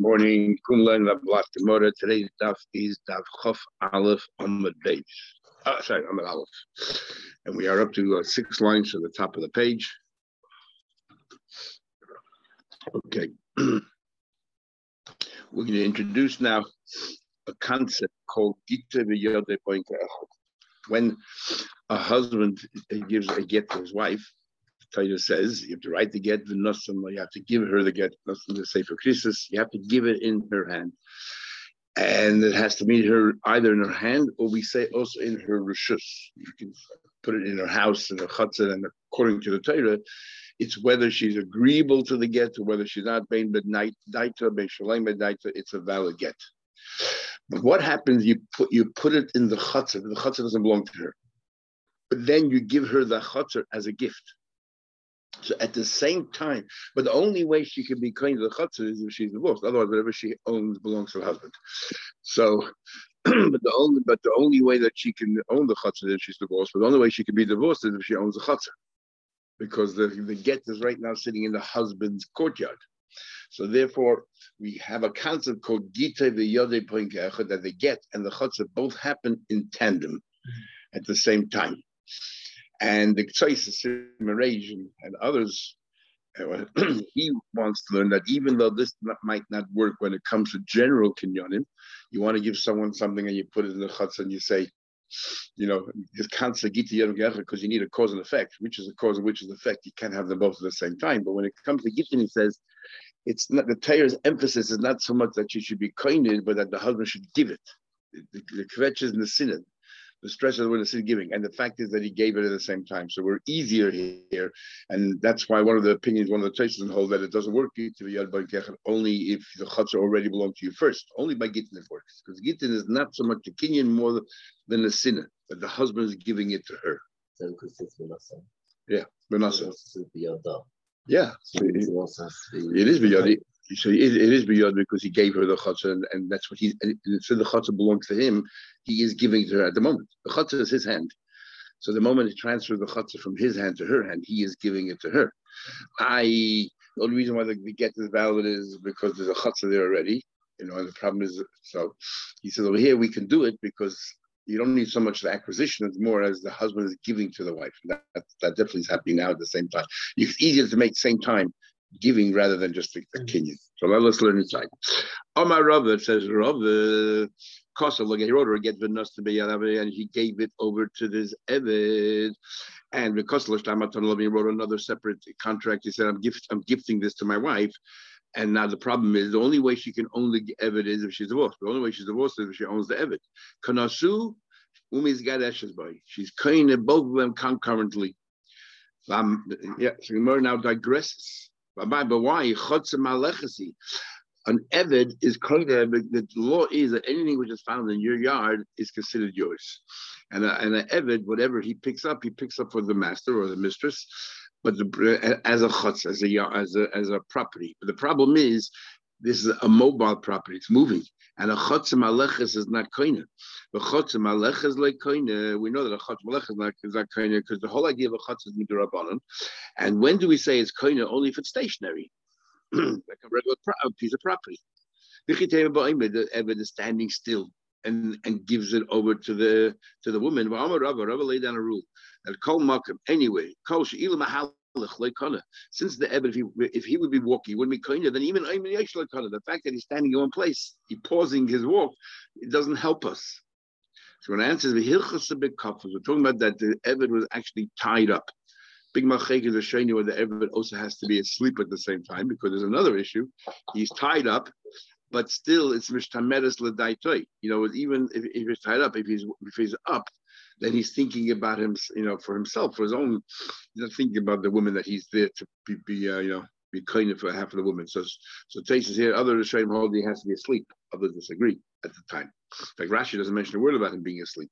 Morning, Kunlein Vablat Gemara. Today's daf is Daf Chaf Aleph Amud Beis. Amud Aleph. And we are up to 6 lines from the top of the page. Okay. We're going to introduce now a concept called Gita the Yode Poinke Echad. When a husband gives a get to his wife, Torah says you have to write the get, the Nusim, you have to give her the get, Nusim, the Sefer Christus, you have to give it in her hand. And it has to meet her either in her hand or we say also in her rishus. You can put it in her house, in her chatzel, and according to the Torah, it's whether she's agreeable to the get or whether she's not, it's a valid get. But what happens, you put it in the chatzer doesn't belong to her. But then you give her the chatzer as a gift. So at the same time, but the only way she can be claimed to the chatzer is if she's divorced. Otherwise, whatever she owns belongs to her husband. So, but the only way that she can own the chatzer is if she's divorced. But the only way she can be divorced is if she owns the chatzer, because the get is right now sitting in the husband's courtyard. So therefore, we have a concept called Gita the Yode Poinke Echad, that the get and the chatzer both happen in tandem at the same time. And the Tzais and others, he wants to learn that even though this might not work when it comes to general kinyonim, you want to give someone something and you put it in the chatz and you say, you know, this concept because you need a cause and effect, which is the cause and which is the effect. You can't have them both at the same time. But when it comes to Gittin, he says it's not the Torah's emphasis is not so much that she should be koined, but that the husband should give it. The k'vi chi nesina. The stress of the word is giving. And the fact is that he gave it at the same time. So we're easier here. And that's why one of the opinions, one of the teachers in the whole, that it doesn't work to be yad by only if the chatzer already belong to you first. Only by Gittin it works. Because Gittin is not so much a kinyon more than a sinner, but the husband is giving it to her. So because it's menasa. Yeah, menasa. Yeah. So it is beyond it. So it is beyond because he gave her the chatzer, and that's what he. So the chatzer belongs to him. He is giving to her at the moment. The chatzer is his hand. So the moment he transfers the chatzer from his hand to her hand, he is giving it to her. The only reason why the get is valid is because there's a chatzer there already. You know, and the problem is. So he says over here we can do it because you don't need so much the acquisition, it's more as the husband is giving to the wife. That definitely is happening now at the same time. It's easier to make same time. Giving rather than just a kinyan. So let's learn inside. On my Rav says Rav Kosa, look, he wrote her get v'nos to b'yad and he gave it over to this Evid. And because he wrote another separate contract. He said, I'm gifting this to my wife. And now the problem is the only way she can own the Evid is if she's divorced. The only way she's divorced is if she owns the Evid. Kanasu umi's got ashes by. She's koined both of them concurrently. So Gemara now digresses. But why? Chatzer me'aleches. An eved is koneh. The law is that anything which is found in your yard is considered yours. And an eved, whatever he picks up for the master or the mistress, but as a chutz, as a property. But the problem is, this is a mobile property. It's moving. And a chatzer me'aleches is not koneh. The chatzer me'aleches like koneh. We know that a chatzer me'aleches is not koneh because the whole idea of a chatzer is midrabanan. And when do we say it's koneh? Only if it's stationary, like a regular piece of property. The eved is standing still and gives it over to the woman. Rava laid down a rule that kol makom anyway kol she'ilu mahal. Since the Evid, if he would be walking, he wouldn't be koneh, then even the fact that he's standing in one place, he's pausing his walk, it doesn't help us. So when I answer Vishilcha, we're talking about that the Evid was actually tied up. Big machek is a sheni where the Evid also has to be asleep at the same time, because there's another issue. He's tied up, but still it's mishtameres ledaitoi. You know, even if he's tied up, if he's up, then he's thinking about him, you know, for himself, for his own. He's not thinking about the woman that he's there to be koined for half of the woman. So Taisus here, other Rishonim hold he has to be asleep. Others disagree at the time. In fact, Rashi doesn't mention a word about him being asleep.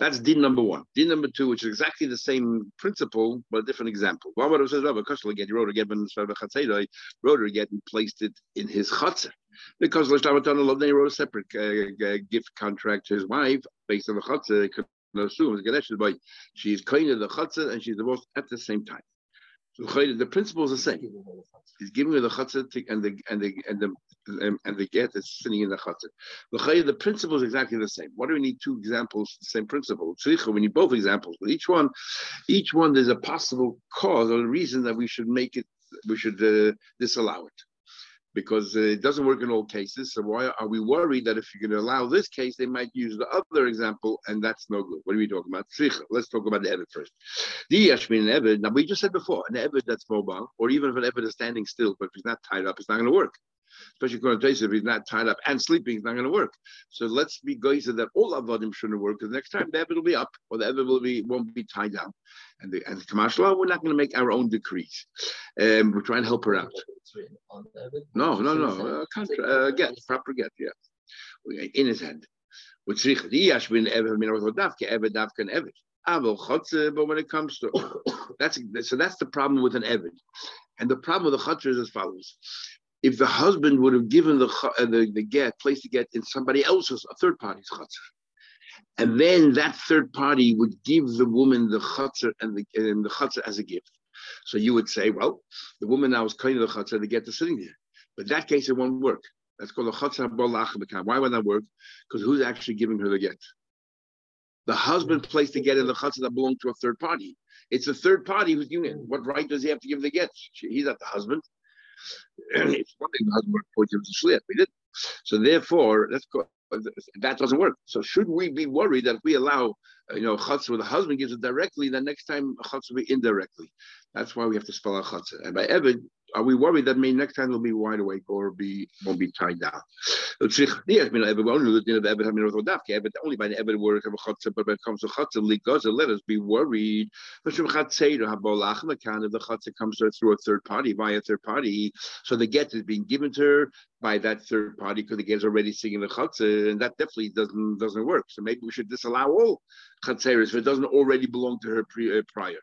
That's Deen number 1. Deen number 2, which is exactly the same principle, but a different example. Wamar says, Rabbi Koshel get wrote again, and placed it in his chatzer. Because he wrote a separate gift contract to his wife based on the chatzer. She is koined the chatzer and she's divorced at the same time. So the principle is the same. He's giving her the chatzer and the get that's sitting in the chatzer. The principle is exactly the same. Why do we need two examples? The same principle. We need both examples, but each one there's a possible cause or a reason that we should make it. We should disallow it because it doesn't work in all cases. So why are we worried that if you're going to allow this case, they might use the other example, and that's no good? What are we talking about? Let's talk about the Evid first. The Yashmin Evid. Now, we just said before, an Evid that's mobile, or even if an Evid is standing still, but if he's not tied up, it's not going to work. Especially if he's not tied up and sleeping, it's not going to work. So let's be guys that all avadim shouldn't work, because next time the Evid will be up, or the Evid won't be tied down. And the Kamashla, we're not going to make our own decrees. We're trying to help her out. On no. Proper get, yeah. In his hand. But when it comes to that's the problem with an Evid. And the problem with the Chatzer is as follows. If the husband would have given the get in somebody else's, a third party's chatzer, and then that third party would give the woman the chatzer and the chatzer as a gift, so you would say, well, the woman now is kind of the chatzer, the get is sitting there, but in that case it won't work. That's called the chatzer me'aleches. Why won't that work? Because who's actually giving her the get? The husband placed the get in the chatzer that belonged to a third party. It's the third party who's giving it. What right does he have to give the get? He's not the husband. It's one thing the husband points him to shliach, we didn't. So therefore, that doesn't work. So should we be worried that if we allow, chatz where the husband gives it directly, then next time chatz will be indirectly? That's why we have to spell out chatz. And by eved, are we worried that maybe next time he'll be wide awake or won't be tied down? Only by the eved word of chatz, but when it comes to chatz, let us be worried. If the chatz comes through a third party, via a third party, so the get is being given to her by that third party because the get is already singing the chatz, and that definitely doesn't work. So maybe we should disallow all chatzeres if it doesn't already belong to her prior.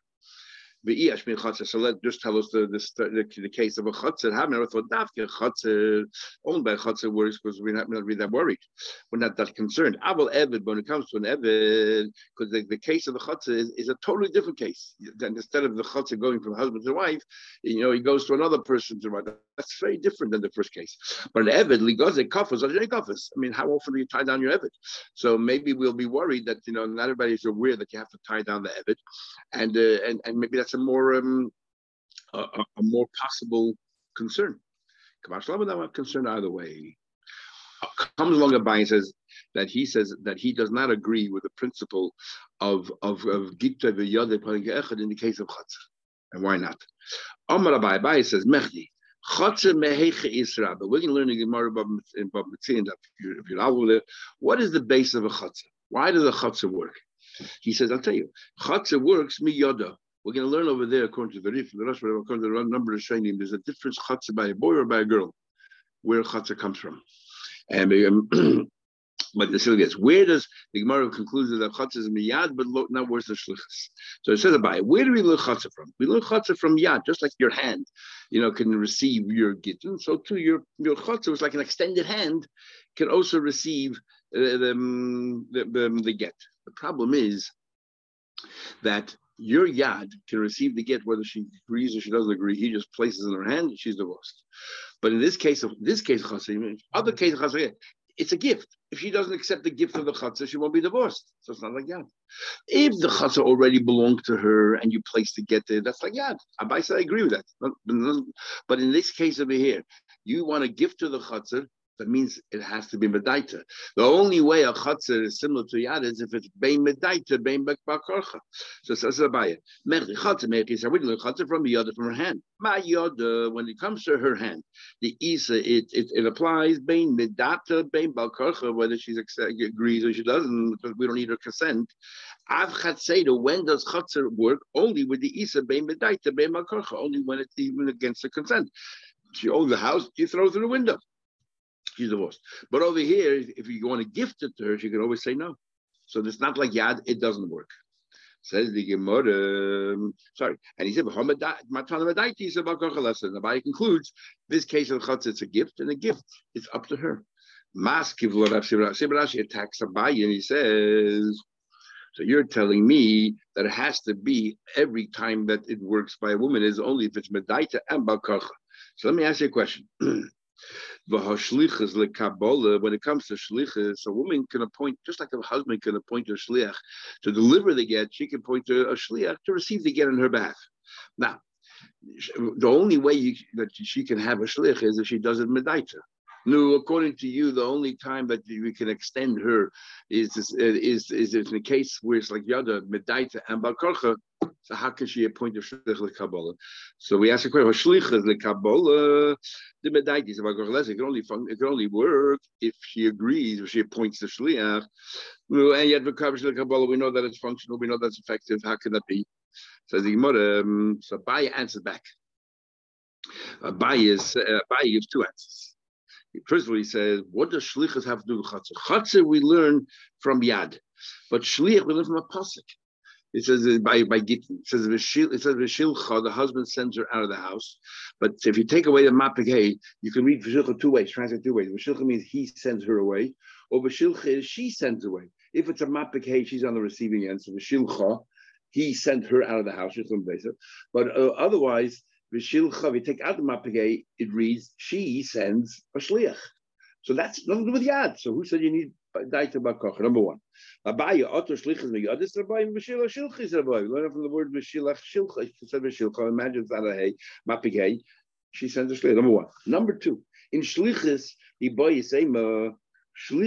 So let just tell us the case of a chatzer. Owned by chatzer works because we're not really that worried. We're not that concerned. When it comes to an eved, because the case of the chatzer is a totally different case. Instead of the chatzer going from husband to wife, he goes to another person to wife. That's very different than the first case. But an eved, ligaze kafas, I mean, how often do you tie down your eved? So maybe we'll be worried that not everybody is aware that you have to tie down the eved, and maybe that's a more possible concern. Kamashla would not have concern either way. Comes along Abaye and says that he does not agree with the principle of Gita the Yode Poinke Echad in the case of chatzer. And why not? Amar Abaye says, Mechdi, chatzer meheche Israel. But we can learn in Gemara about Deen if you're aware. What is the base of a chatzer? Why does a chatzer work? He says, I'll tell you. Chatzer works mi yoda. We're going to learn over there, according to the Rif, the Rashi, according to the number of Shainim, there's a difference chatzer by a boy or by a girl, where chatzer comes from. And but the still gets, where does the Gemara conclude that chatzer is yad, but not where's the shlichas? So it says Abaye, where do we learn chatzer from? We learn chatzer from yad, just like your hand, can receive your Gittin. So too, your chatzer was like an extended hand, can also receive the get. The problem is that your yad can receive the get whether she agrees or she doesn't agree. He just places it in her hand and she's divorced. But in this case, other case, it's a gift. If she doesn't accept the gift of the chatzer, she won't be divorced. So it's not like yad. If the chatzer already belonged to her and you place the get there, that's like yad. Abaye said, I agree with that. But in this case over here, you want to give to the chatzer. That means it has to be medaita. The only way a chatzer is similar to yad is if it's bein medaita, bein bakarcha. So says Abaye, mechli chatzer mechli isa. We learn chatzer from the yada, from her hand. My yada, when it comes to her hand, the isa it applies bein medaita, bein bakarcha, whether she agrees or she doesn't, because we don't need her consent. Av chatzeda, when does chatzer work? Only with the isa bein medaita, bein bakarcha. Only when it's even against her consent. She owns the house, she throws through the window. She's divorced. But over here, if you want to gift it to her, she can always say no. So it's not like yad, it doesn't work. Says the Gemara, and he said, Abaye concludes, this case of chatz, it's a gift, and a gift, it's up to her. Rashi attacks Abaye, and he says, So you're telling me that it has to be every time that it works by a woman is only if it's medaita and bakarcha. So let me ask you a question. When it comes to shlichas, a woman can appoint, just like a husband can appoint a shliach to deliver the get, she can appoint a shliach to receive the get in her bath. Now, the only way that she can have a shlich is if she does it medaita. No, according to you, the only time that we can extend her is in the case where it's like yada, medaita, and bakarcha. So how can she appoint a shlich lekabala? So we ask a question: shlich is lekabala, the medaita is bakarcha. It can only work if she agrees, if she appoints the shliach. And yet, we know that it's functional. We know that's effective. How can that be? So the Gemara, so Abaye answers back. Abaye gives two answers. First of all, he says, what does shlichas have to do with chatzer? Chatzer we learn from yad, but shlich we learn from a pasuk. It says by Gittin. It says Vishilcha, the husband sends her out of the house. But if you take away the mapigay, you can read Vishilcha two ways, translate two ways. Vishilcha means he sends her away, or Vishilcha is she sends away. If it's a mapigay, she's on the receiving end. So Vishilcha, he sent her out of the house. But otherwise, Vishilcha, we take out the mapigay, it reads, she sends a shliach. So that's nothing to do with yad. So who said you need daita bakoch? Number one. Abaye, oto shlichas meyad is rabbi, and Vishilcha shilch is rabbi. We learn from the word Vishilcha shilch. She said Vishilcha, imagine it's out of hay, mapigay, she sends a shliach. Number one. Number two, in shlichas, Iboy Sema. In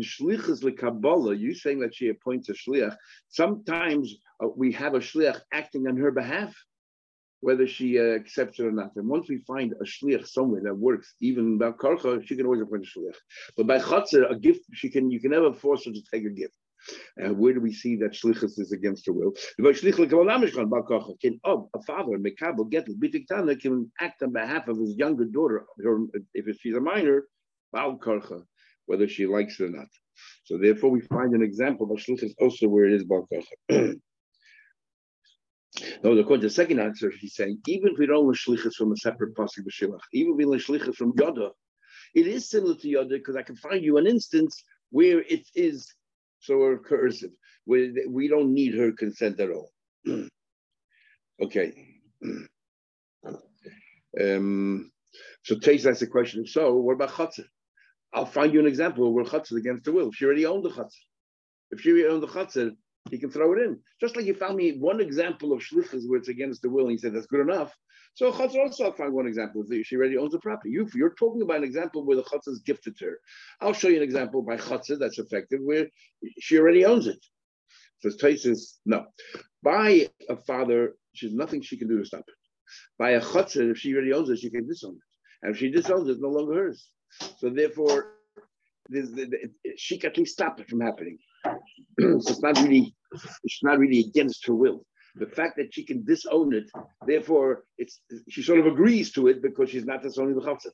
shlichas lekabala, you're saying that she appoints a shliach. Sometimes we have a shliach acting on her behalf, whether she accepts it or not. And once we find a shliach somewhere that works, even by karcha, she can always appoint a shliach. But by chatzer, a gift, you can never force her to take a gift. And where do we see that shlichus is against her will? A father, mekabel get b'tiktana, can act on behalf of his younger daughter, if she's a minor, ba'al karcha, whether she likes it or not. So therefore we find an example of shlichus also where it is bakarcha. No, according to the second answer, he's saying, even if we don't learn shlichus from a separate pasuk b'shilach, even if we learn shlichus from yada, it is similar to yada because I can find you an instance where it is so recursive, where we don't need her consent at all. Okay. So Chase asks the question, so what about chatzer? I'll find you an example where chatzer against the will. She already owned the chatzer. If she already owned the chatzer, he can throw it in. Just like you found me one example of shlichas where it's against the will, and he said that's good enough. So chatzer also found one example. She already owns the property. You're talking about an example where the chatzer is gifted to her. I'll show you an example by chatzer that's effective where she already owns it. So Tais says, no. By a father, there's nothing she can do to stop it. By a chatzer, if she already owns it, she can disown it. And if she disowns it, it's no longer hers. So therefore, she can at least stop it from happening. So it's not really against her will. The fact that she can disown it, therefore, she sort of agrees to it because she's not disowning the chatzel.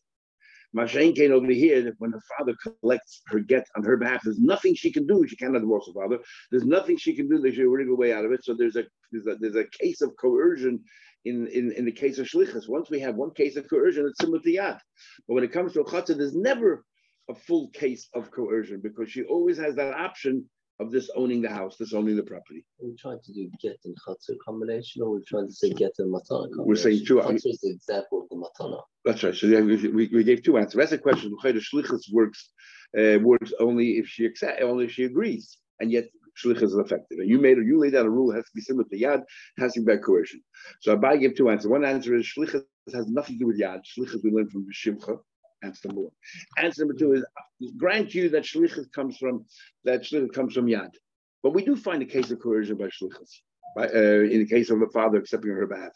Mashain came over here that when the father collects her get on her behalf, there's nothing she can do. She cannot divorce the father. There's nothing she can do that she'll wriggle away out of it. So there's a case of coercion in the case of shlichas. Once we have one case of coercion, it's similar to yad. But when it comes to a chatzel, there's never a full case of coercion because she always has that option of disowning the house, disowning the property. We're trying to do get and chatzer combination, or we're trying to say get and matana combination. We're saying two. Chatzer is the example of the matana. That's right. So we gave two answers. That's a question. The shlichus works only if she accepts, only if she agrees, and yet shlichus is effective. And you laid out a rule. It has to be similar to yad. It has to be by coercion. So Abaye gave two answers. One answer is shlichus has nothing to do with yad. Shlichus we learn from Vishilcha. Answer number one. Answer number two is grant you that shlichus comes from yad, but we do find a case of coercion by shlichus, in the case of a father accepting her behalf.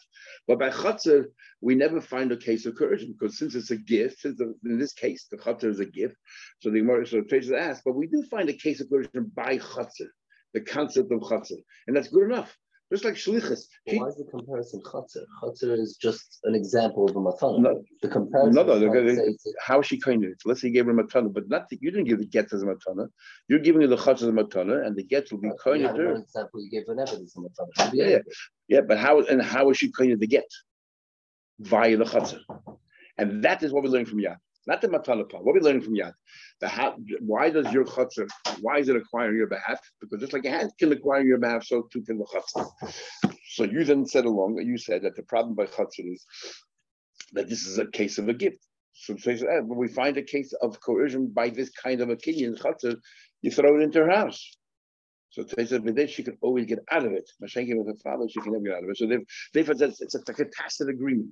But by chatzer, we never find a case of coercion because since it's a gift, in this case the chatzer is a gift, so the Gemara is asked. But we do find a case of coercion by chatzer, the concept of chatzer, and that's good enough. Just like shlichus. Why is the comparison chatzer? Chatzer is just an example of a matana. No, the comparison. How is she kind of it? Let's say you gave her a matana, but you didn't give the get as a matana. You're giving her the chatzer as a matana, and the get will be kind of her. Example you gave an eved as a matana. Yeah, but how is she kind of the get via the chatzer? And that is what we're learning from yad. not the matalapa. What are we learning from yad? Why does your chatzer? Why is it acquiring your behalf? Because just like a hand can acquire your behalf, so too can the chatzer. So you then said that the problem by chatzer is that this is a case of a gift. So when we find a case of coercion by this kind of a kinyan chatzer, you throw it into her house. So they said, but then she can always get out of it. Mashenki with her father, she can never get out of it. So they've said it's a tacit agreement.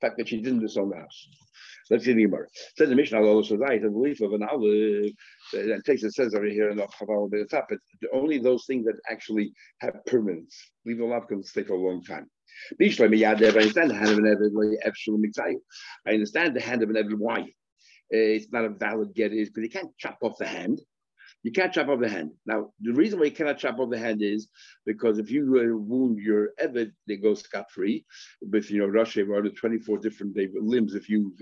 The fact that she didn't disown the house. Let's see the Gemara. Says the Mishnah, although society, the belief of an olive, that takes it says over here in the Chaval the top, but only those things that actually have permanence. Leave a lot can stay for a long time. I understand the hand of an Evid. I understand the hand of an Evid. Why? It's not a valid get is because you can't chop off the hand. You can't chop off the hand. Now, the reason why you cannot chop off the hand is because if you wound your eved, they go scot-free. But, Rashi wrote 24 different limbs. If you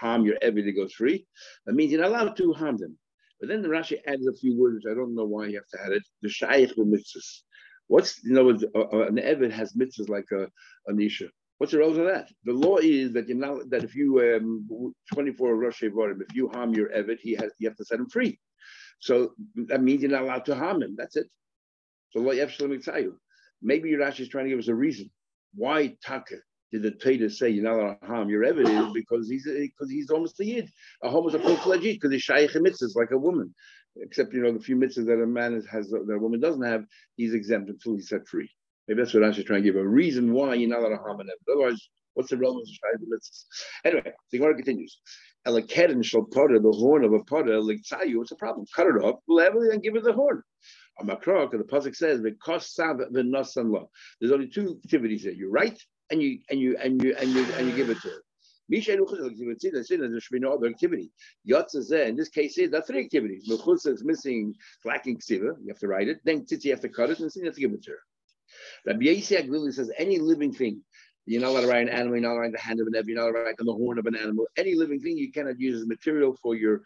harm your eved, they go free. That means you're not allowed to harm them. But then the Rashi adds a few words. I don't know why you have to add it. The shayach with mitzvahs. What's, an eved has mitzvahs like an isha. What's the rules of that? The law is that if you 24 Rashi wrote him, if you harm your eved, you have to set him free. So that means you're not allowed to harm him. That's it. So maybe Rashi is trying to give us a reason why Taka did the Tater say you're not allowed to harm your evidence because he's almost a yid, a homeless, a full-fledged yid, because he's shaykh mitzvahs like a woman, except the few mitzvahs that a man has that a woman doesn't have, he's exempt until he's set free. Maybe that's what Rashi is trying to give a reason why you're not allowed to harm an evidence. Otherwise, what's the relevance of shaykh mitzvahs? Anyway, the Gemara continues. The horn of a potter, it's a problem. Cut it off, and give it the horn. On the pasuk says, there's only two activities here. You write and you give it to her. There's other activity. In this case, there are three activities. Mechutz is missing, lacking ksiva. You have to write it. Then tzitzi, you have to cut it, and you have to give it to her. Rabbi Yisrael says any living thing. You're not allowed to write an animal, you're not allowed to write the hand of an eved, you're not allowed to write on the horn of an animal. Any living thing you cannot use as material for your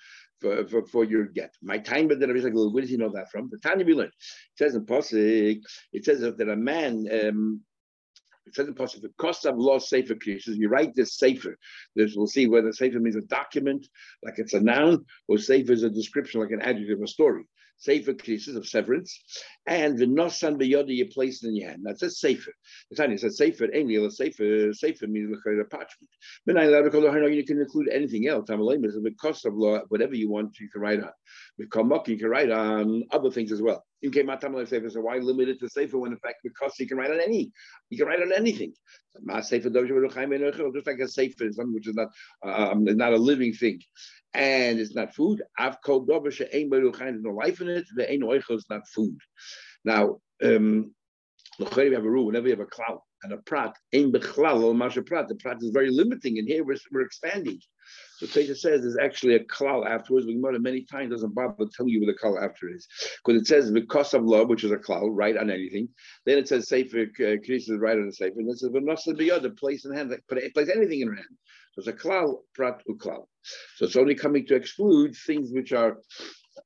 get. My time, but then I was like, well, where does he know that from? The time we learned. It says in pasuk, it says that a man, it says in pasuk, the cost of law sefer Christus, you write this sefer. We'll see whether sefer means a document, like it's a noun, or sefer is a description, like an adjective, a story. Sefer cases of severance, and the nosan b'yod you place it in your hand. Now it says sefer. The Tanya says sefer. Ain't sefer. Sefer means a parchment. But you can include anything else. It's the cost of law, whatever you want, you can write on. With kamok, you can write on other things as well. You came out of sefer. So why limit it to sefer when in fact because you can write on any? You can write on anything. Just like a sefer is something which is not a living thing. And it's not food. Av kol davar she'ein bo no life in it. The ein oichel is not food. Now, we have a rule. Whenever you have a klal and a prat, ein bechlal al masha prat. The prat is very limiting, and here we're expanding. So Tosfos says there's actually a klal afterwards. We know many times doesn't bother telling you what the klal after is, because it says because of love, which is a klal, right on anything. Then it says sefer krisis, right on the sefer, and it says v'nosan b'yod, place in hand, place anything in her hand. So it's a klal, prat, uklal. So it's only coming to exclude things which are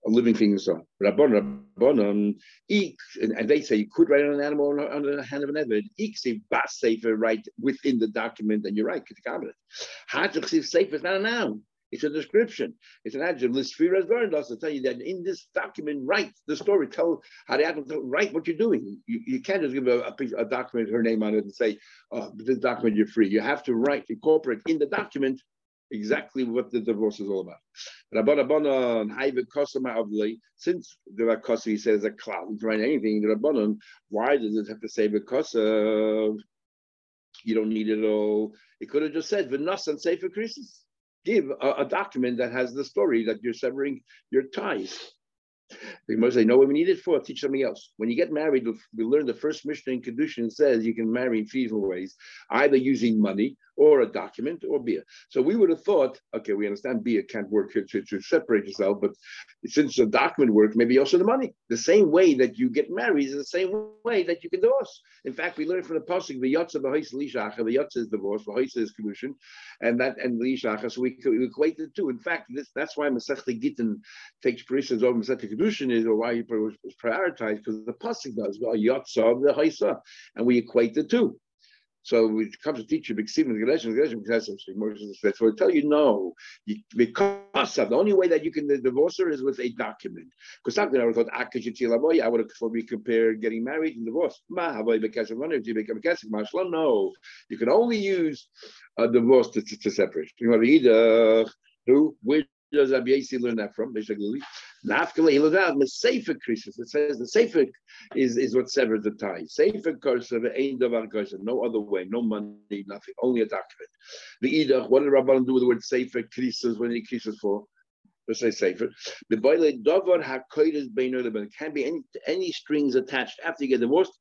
living things and so on. Rabbonon, and they say you could write on an animal under the hand of an eved. Iksiv bas sefer, write within the document, and you're right, kitakamit. Hachsiv sefer is not a noun. It's a description. It's an adjective. Lisfira Zvarandos will tell you that in this document, write the story. Tell how the adult write what you're doing. You can't just give a document her name on it and say, "Oh, this document you're free." You have to write, incorporate in the document exactly what the divorce is all about. Since the Vakosa, he says a cloud, write anything. The Rabbanon, why does it have to say because of? You don't need it all. It could have just said Venas and Sefer Christus. Give a document that has the story that you're severing your ties. They must say, no, what we need it for, teach something else. When you get married, we learn the first Mishnah in Kedushin says you can marry in three different ways, either using money or a document or beer. So we would have thought, okay, we understand beer can't work here to separate yourself, but since the document works, maybe also the money. The same way that you get married is the same way that you can divorce. In fact, we learn from the pasuk, the yotza b'hois lishacha, the yotza is divorce, the hois is Kedushin, and lishacha, so we equate the two. In fact, that's why Masechta Gittin takes precedence over Masechta Kedushin. Is or why you prioritize because the pasuk does well, yotza of the haisa, and we equate the two. So we come to teach you because that's what I tell you. No, because the only way that you can divorce her is with a document. Because something I would have thought, I would have compared getting married and divorce. No, you can only use a divorce to separate. Where does Abaye learn that from? Sefer Christus. It says the Sefer is what severs the tie. Sefer Christus, ain't davar kosher. No other way, no money, nothing. Only a document. The Idach. What did Rabban do with the word Sefer Christus? What did he Christus for? Let's say Sefer. The Baile davar hakoydes beinolim. It can't be any strings attached after you get divorced.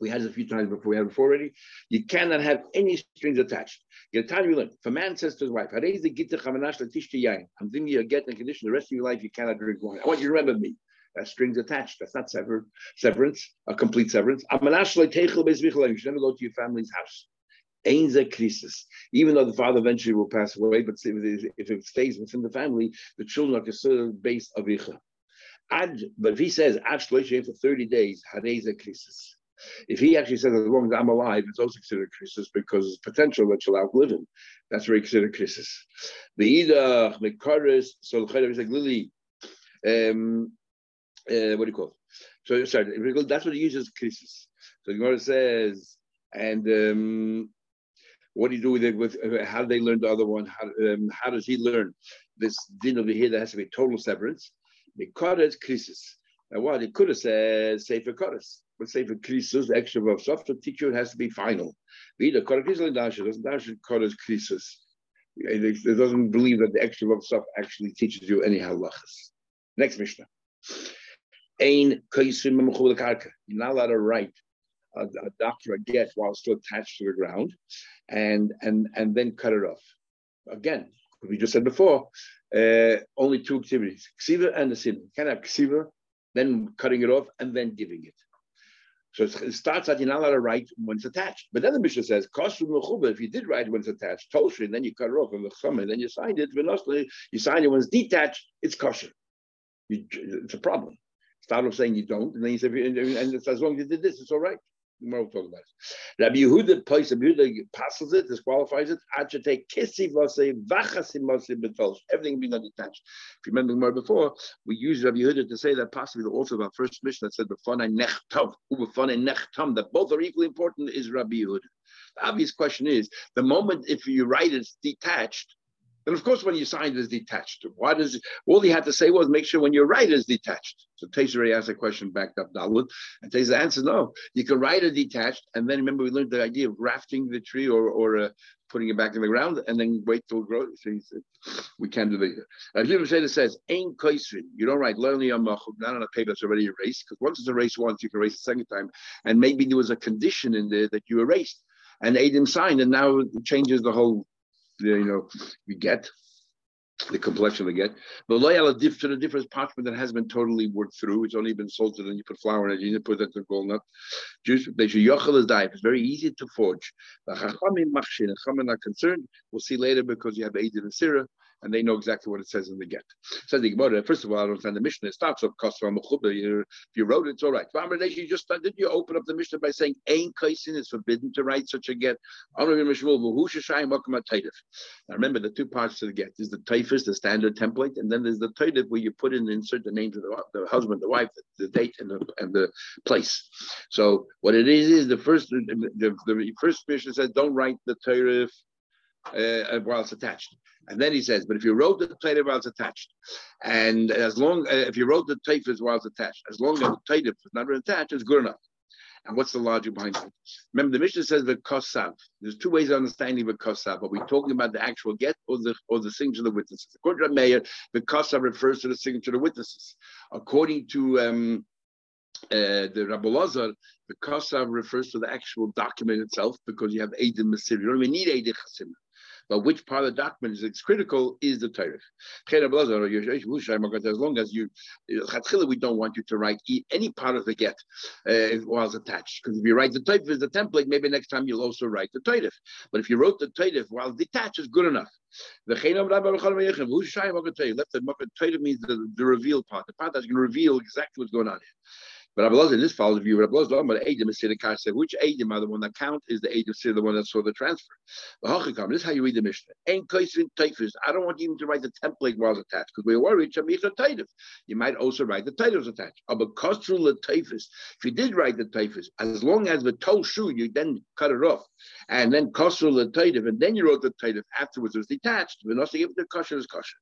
We had this a few times before. We had it already. You cannot have any strings attached. Get a time you learn. If a man says to his wife, I'm giving you a get and condition. The rest of your life, you cannot drink wine. I want you to remember me. That's strings attached. That's not severance, a complete severance. You should never go to your family's house. Even though the father eventually will pass away, but if it stays within the family, the children are considered based avicha. But if he says, for 30 days, if he actually says, as long as I'm alive, it's also considered Christus because it's potential that you'll outlive him. That's where you consider Christus. The Idach, the Karis, so the is like Lily, what do you call it? So, sorry, that's what he uses, Christus. So the Gemara says, and what do you do with it? How do they learn the other one? How does he learn this din over here that has to be total severance? The Karis, Christus. Now, what he could have said, Sefer Karis. But Sefer Christus, the extra verb, software teacher, it has to be final. Either doesn't call it Christus. It doesn't believe that the extra verb soft actually teaches you any halachas. Next Mishnah. You're not allowed to write a doctor a get while still attached to the ground, and then cut it off. Again, we just said before, only two activities: ksiva and the sin. You can't have ksiva, then cutting it off, and then giving it. So it starts out, you're not allowed to write when it's attached. But then the Mishnah says, if you did write when it's attached, Toshin, then you cut it off, and then you signed it, you signed it when it's detached, it's kosher. It's a problem. Start off saying you don't, and then you say, and as long as you did this, it's all right. Tomorrow we'll talk about it. Rabbi Yehuda passes it, disqualifies it. Everything being undetached. If you remember more before, we used Rabbi Yehuda to say that possibly also our first Mishnah that said that both are equally important is Rabbi Yehuda. The obvious question is the moment if you write it's detached, then of course when you sign it's detached. Why does it, all he had to say was make sure when you write it's detached. So Tejeri asked a question backed up Dalud, and Tejeri answered, no, you can write it detached, and then remember we learned the idea of grafting the tree or putting it back in the ground, and then wait till it grows. So he said, we can't do that. As Ibn Seder says, "Ein koisrin." You don't write lonely on machub, not on a paper that's already erased, because once it's erased once, you can erase the second time, and maybe there was a condition in there that you erased, and Adam signed, and now it changes the whole. We get the complexion they get. But loyal to the different parchment that has been totally worked through. It's only been salted and you put flour in it. You didn't put that in the walnut juice. They should yochel as dive. It's very easy to forge. The chachamim machshin and chachamim are concerned. We'll see later because you have Evid and Sirah and they know exactly what it says in the get. Says the Gemara. First of all, I don't understand the Mishnah. It starts off kasra mechubah. If you wrote it, it's all right. You just did you open up the Mishnah by saying ain kaisin is forbidden to write such a get. Now remember the two parts to the get. There's the taifus, the standard template, and then there's the taidif where you put in and insert the names of the husband, the wife, the date, and the place. So what it is the first the first Mishnah says don't write the taidif while it's attached. And then he says, but if you wrote the taidif while it's attached, and as long if you wrote the taifus while it's attached, as long as the taidif is not attached, it's good enough. And what's the logic behind it? Remember, the Mishnah says the kosav. There's two ways of understanding the kosav. Are we talking about the actual get or the signature of the witnesses? According to Meir, the kosav refers to the signature of the witnesses. According to the Rabbi Lazar, the kosav refers to the actual document itself because you have Eidim Masir. You don't even need Eidim Chasimah. But which part of the document is critical is the Torah. As long as you, we don't want you to write any part of the get while it's attached. Because if you write the Torah as the template, maybe next time you'll also write the Torah. But if you wrote the Torah while detached, it's good enough. The left the Torah means the reveal part, the part that's going to reveal exactly what's going on here. But Abelazar, this follows the view of Abelazar, but Eidim is Siddur Kaseh. Which Eidim are the one that count? Is the Eidim Siddur the one that saw the transfer? This is how you read the Mishnah. I don't want you even to write the template while it's attached, because we're worried. You might also write the titles attached. If you did write the Taifus, as long as the Tol Shu, you then cut it off, and then Kosrul the Taif, and then you wrote the Taif afterwards, it was detached. We're not saying if the Kosher is Kosher.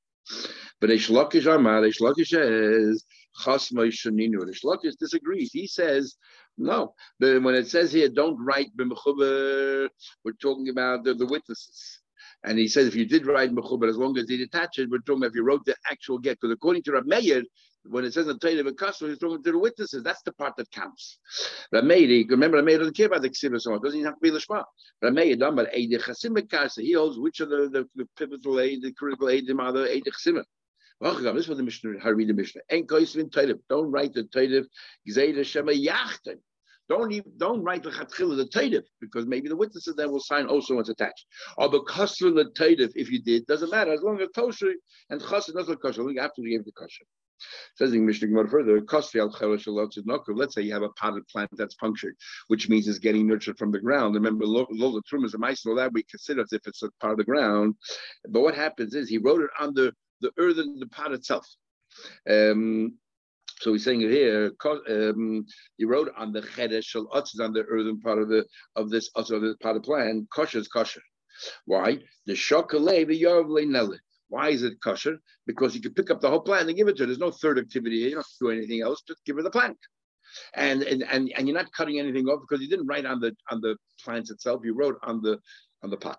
But Eish Lakish says, Chasmai Shaninu. Eish Lakish disagrees. He says, no. When it says here, don't write B'mechuber, we're talking about the witnesses. And he says, if you did write Mechuber, as long as they detach it, we're talking about if you wrote the actual get. Because according to Rav Meir, when it says in the Torah of a custom, he's talking to the witnesses. That's the part that counts. Rav Meir, remember, Rav Meir doesn't care about the Ksiv or so on. It doesn't even have to be Lashma. Rav Meir, number Eideh Chasim B'Karsa. He holds which are the pivotal aid, the critical aid, the other Eideh Chasim. This is what the Mishnah, how to read the Mishnah. En Koisvin Torah. Don't write the Torah. Gzeira Shema Yachten. Don't write the chatzel the tatif, because maybe the witnesses then will sign also once attached. Or the kasher the tatif, if you did, doesn't matter, as long as kosher and chassid doesn't kosher. You have to give the kosher. Says the Mishnah Gemara further, let's say you have a potted plant that's punctured, which means it's getting nurtured from the ground. Remember, the trumas and mice, all that we consider as if it's a part of the ground. But what happens is he wrote it on the earth in the pot itself. So he's saying here, he wrote on the chedesh on the earthen part of this part of plant. Kosher is kosher. Why? The shokalei v'yovlei nele. Why is it kosher? Because you can pick up the whole plant and give it to it. There's no third activity. You don't have to do anything else. Just give her the plant. And you're not cutting anything off because you didn't write on the plants itself. You wrote on the pot.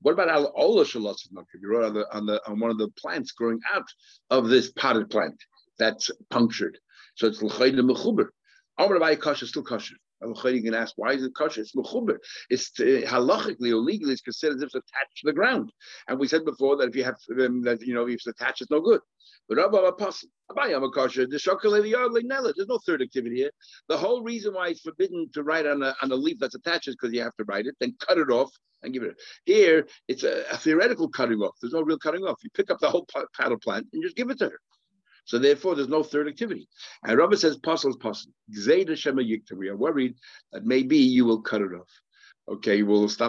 What about all the shalotzim? You wrote on one of the plants growing out of this potted plant that's punctured. So it's l'chayda mechuber. Amar Abaye kosher, still kosher. You can ask, why is it kosher? It's mechuber. It's halachically or legally it's considered as if it's attached to the ground. And we said before that if you have if it's attached, it's no good. But Abaye kosher, the shokalei yard nela. There's no third activity here. The whole reason why it's forbidden to write on a leaf that's attached is because you have to write it, then cut it off and give it. Here it's a theoretical cutting off. There's no real cutting off. You pick up the whole paddle plant and just give it to her. So therefore, there's no third activity. And Rabbi says, "Pasal is pasal." We are worried that maybe you will cut it off. Okay, we'll stop.